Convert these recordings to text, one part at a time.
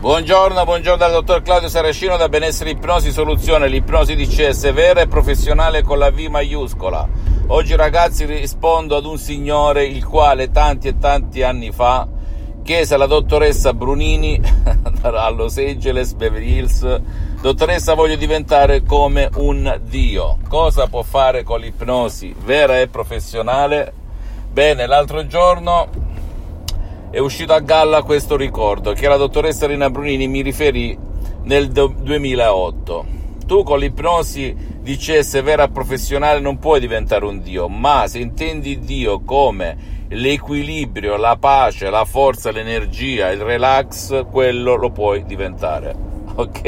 Buongiorno al dottor Claudio Saracino da Benessere Ipnosi Soluzione, l'ipnosi DCS vera e professionale con la V maiuscola. Oggi ragazzi rispondo ad un signore il quale tanti anni fa chiese alla dottoressa Brunini a Los Angeles, Beverly Hills: dottoressa, voglio diventare come un dio, cosa può fare con l'ipnosi vera e professionale? Bene, l'altro giorno è uscito a galla questo ricordo che la dottoressa Rina Brunini mi riferì nel 2008. Tu con l'ipnosi DCS vera professionale non puoi diventare un dio, ma se intendi dio come l'equilibrio, la pace, la forza, l'energia, il relax, quello lo puoi diventare. Ok?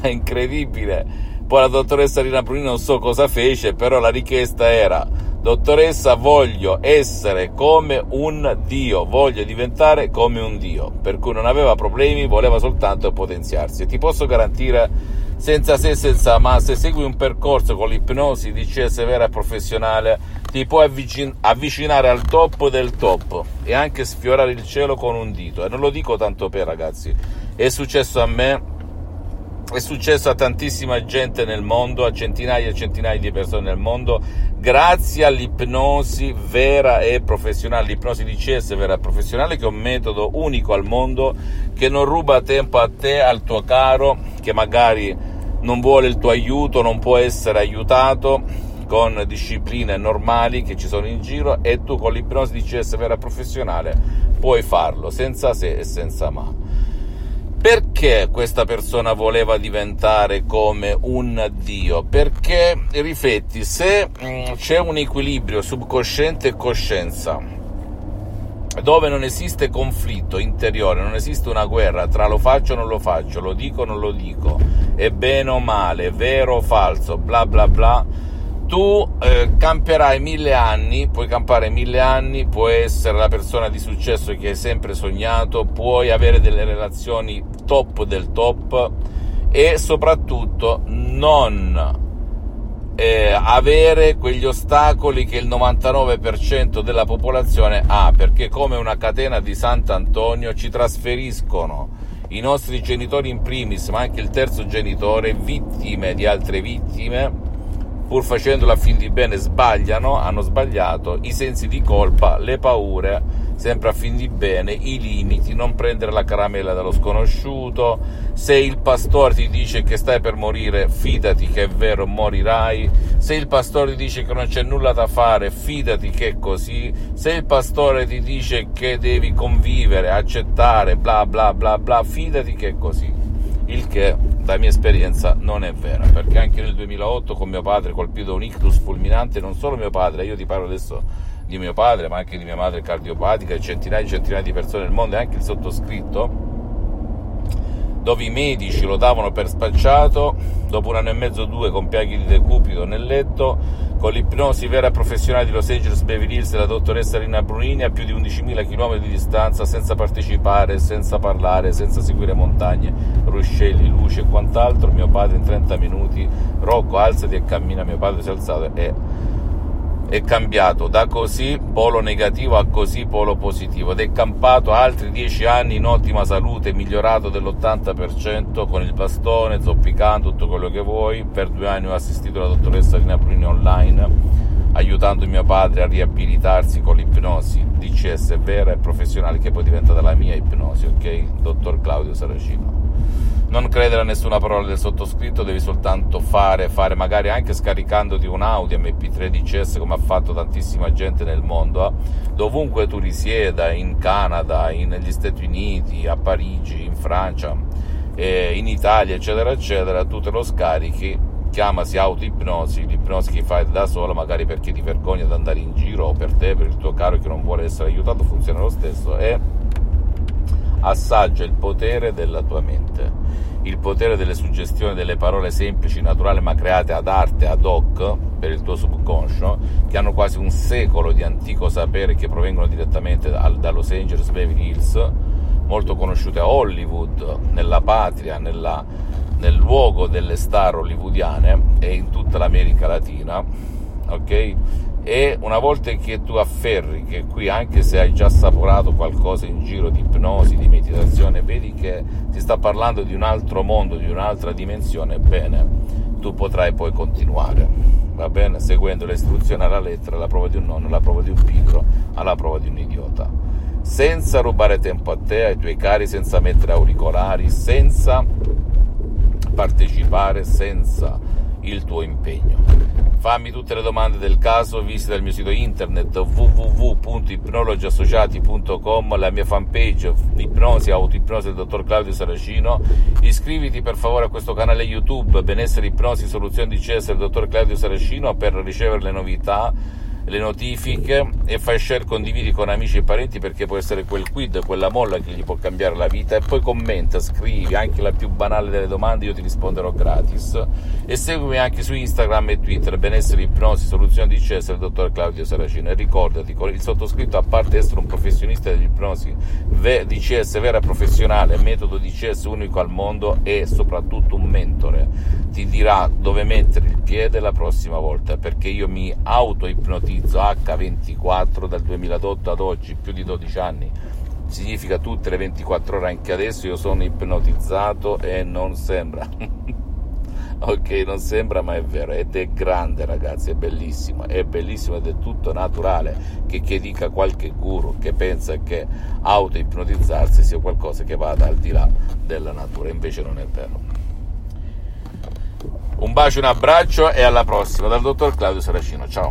È incredibile. Poi la dottoressa Rina Brunini non so cosa fece, però la richiesta era: dottoressa, voglio essere come un dio, voglio diventare come un dio. Per cui non aveva problemi, voleva soltanto potenziarsi. Ti posso garantire, senza se senza ma, se segui un percorso con l'ipnosi DCS vera e professionale, ti puoi avvicinare al top del top e anche sfiorare il cielo con un dito. E non lo dico tanto per, ragazzi, è successo a me, è successo a tantissima gente nel mondo, a centinaia e centinaia di persone nel mondo, grazie all'ipnosi vera e professionale, l'ipnosi DCS vera e professionale, che è un metodo unico al mondo, che non ruba tempo a te, al tuo caro, che magari non vuole il tuo aiuto, non può essere aiutato con discipline normali che ci sono in giro, e tu con l'ipnosi DCS vera e professionale puoi farlo, senza se e senza ma. Perché questa persona voleva diventare come un dio? Perché, rifletti, se c'è un equilibrio subconsciente e coscienza, dove non esiste conflitto interiore, non esiste una guerra tra lo faccio o non lo faccio, lo dico o non lo dico, è bene o male, vero o falso, bla bla bla, tu camperai 1000 anni, puoi campare 1000 anni, puoi essere la persona di successo che hai sempre sognato, puoi avere delle relazioni top del top e soprattutto non avere quegli ostacoli che il 99% della popolazione ha, perché come una catena di Sant'Antonio ci trasferiscono i nostri genitori in primis, ma anche il terzo genitore, vittime di altre vittime, pur facendola fin di bene sbagliano, hanno sbagliato, i sensi di colpa, le paure, sempre a fin di bene, i limiti, non prendere la caramella dallo sconosciuto, se il pastore ti dice che stai per morire, fidati che è vero, morirai, se il pastore ti dice che non c'è nulla da fare, fidati che è così, se il pastore ti dice che devi convivere, accettare, bla bla bla bla, fidati che è così. Il che, da mia esperienza, non è vera, perché anche nel 2008 con mio padre, colpito da un ictus fulminante, non solo mio padre, io ti parlo adesso di mio padre, ma anche di mia madre cardiopatica, e centinaia di persone nel mondo, e anche il sottoscritto, dove i medici lo davano per spacciato, dopo 1 anno e mezzo, 2, con piaghe di decupito nel letto, con l'ipnosi vera e professionale di Los Angeles, Beverly Hills, la dottoressa Rina Brunini, a più di 11.000 km di distanza, senza partecipare, senza parlare, senza seguire montagne, ruscelli, luce e quant'altro, mio padre in 30 minuti, Rocco alzati e cammina, mio padre si è alzato e è cambiato da così polo negativo a così polo positivo, ed è campato altri 10 anni in ottima salute, migliorato dell'80% con il bastone, zoppicando, tutto quello che vuoi. Per 2 anni ho assistito la dottoressa Rina Brunini online, aiutando mio padre a riabilitarsi con l'ipnosi DCS vera e professionale, che poi è diventata la mia ipnosi, ok? Dottor Claudio Saracino. Non credere a nessuna parola del sottoscritto, devi soltanto fare, magari anche scaricandoti un audio MP3 DCS, come ha fatto tantissima gente nel mondo, dovunque tu risieda, in Canada, negli Stati Uniti, a Parigi, in Francia, in Italia, eccetera eccetera, tu te lo scarichi chiamasi autoipnosi, l'ipnosi che fai da sola, magari perché ti vergogna ad andare in giro, o per te, per il tuo caro che non vuole essere aiutato, funziona lo stesso. E assaggia il potere della tua mente, il potere delle suggestioni, delle parole semplici, naturali, ma create ad arte, ad hoc, per il tuo subconscio, che hanno quasi un secolo di antico sapere, che provengono direttamente da Los Angeles, Beverly Hills, molto conosciute a Hollywood, nella patria, nel luogo delle star hollywoodiane e in tutta l'America Latina, ok? E una volta che tu afferri che qui, anche se hai già assaporato qualcosa in giro di ipnosi, di meditazione, vedi che ti sta parlando di un altro mondo, di un'altra dimensione, bene, tu potrai poi continuare, va bene? Seguendo le istruzioni alla lettera, alla prova di un nonno, alla prova di un pigro, alla prova di un idiota, senza rubare tempo a te, ai tuoi cari, senza mettere auricolari, senza partecipare, senza il tuo impegno. Fammi tutte le domande del caso, visita il mio sito internet www.ipnologiassociati.com, la mia fanpage Ipnosi, Autoipnosi del dottor Claudio Saracino. Iscriviti per favore a questo canale YouTube Benessere Ipnosi Soluzione DCS del dottor Claudio Saracino per ricevere le novità, le notifiche, e fai share, condividi con amici e parenti, perché può essere quel quid, quella molla che gli può cambiare la vita. E poi commenta, scrivi anche la più banale delle domande, io ti risponderò gratis. E seguimi anche su Instagram e Twitter Benessere Ipnosi Soluzione DCS del dottor Claudio Saracino. E ricordati, con il sottoscritto, a parte essere un professionista dell'ipnosi DCS vera e professionale, metodo DCS unico al mondo, e soprattutto un mentore, ti dirà dove mettere il piede la prossima volta, perché io mi auto-ipnotizzo H24 dal 2008 ad oggi, più di 12 anni. Significa tutte le 24 ore, anche adesso io sono ipnotizzato e non sembra. Ok, non sembra, ma è vero, ed è grande, ragazzi, è bellissimo ed è tutto naturale. Che dica qualche guru che pensa che auto-ipnotizzarsi sia qualcosa che vada al di là della natura, invece non è vero. Un bacio, un abbraccio e alla prossima dal dottor Claudio Saracino. Ciao.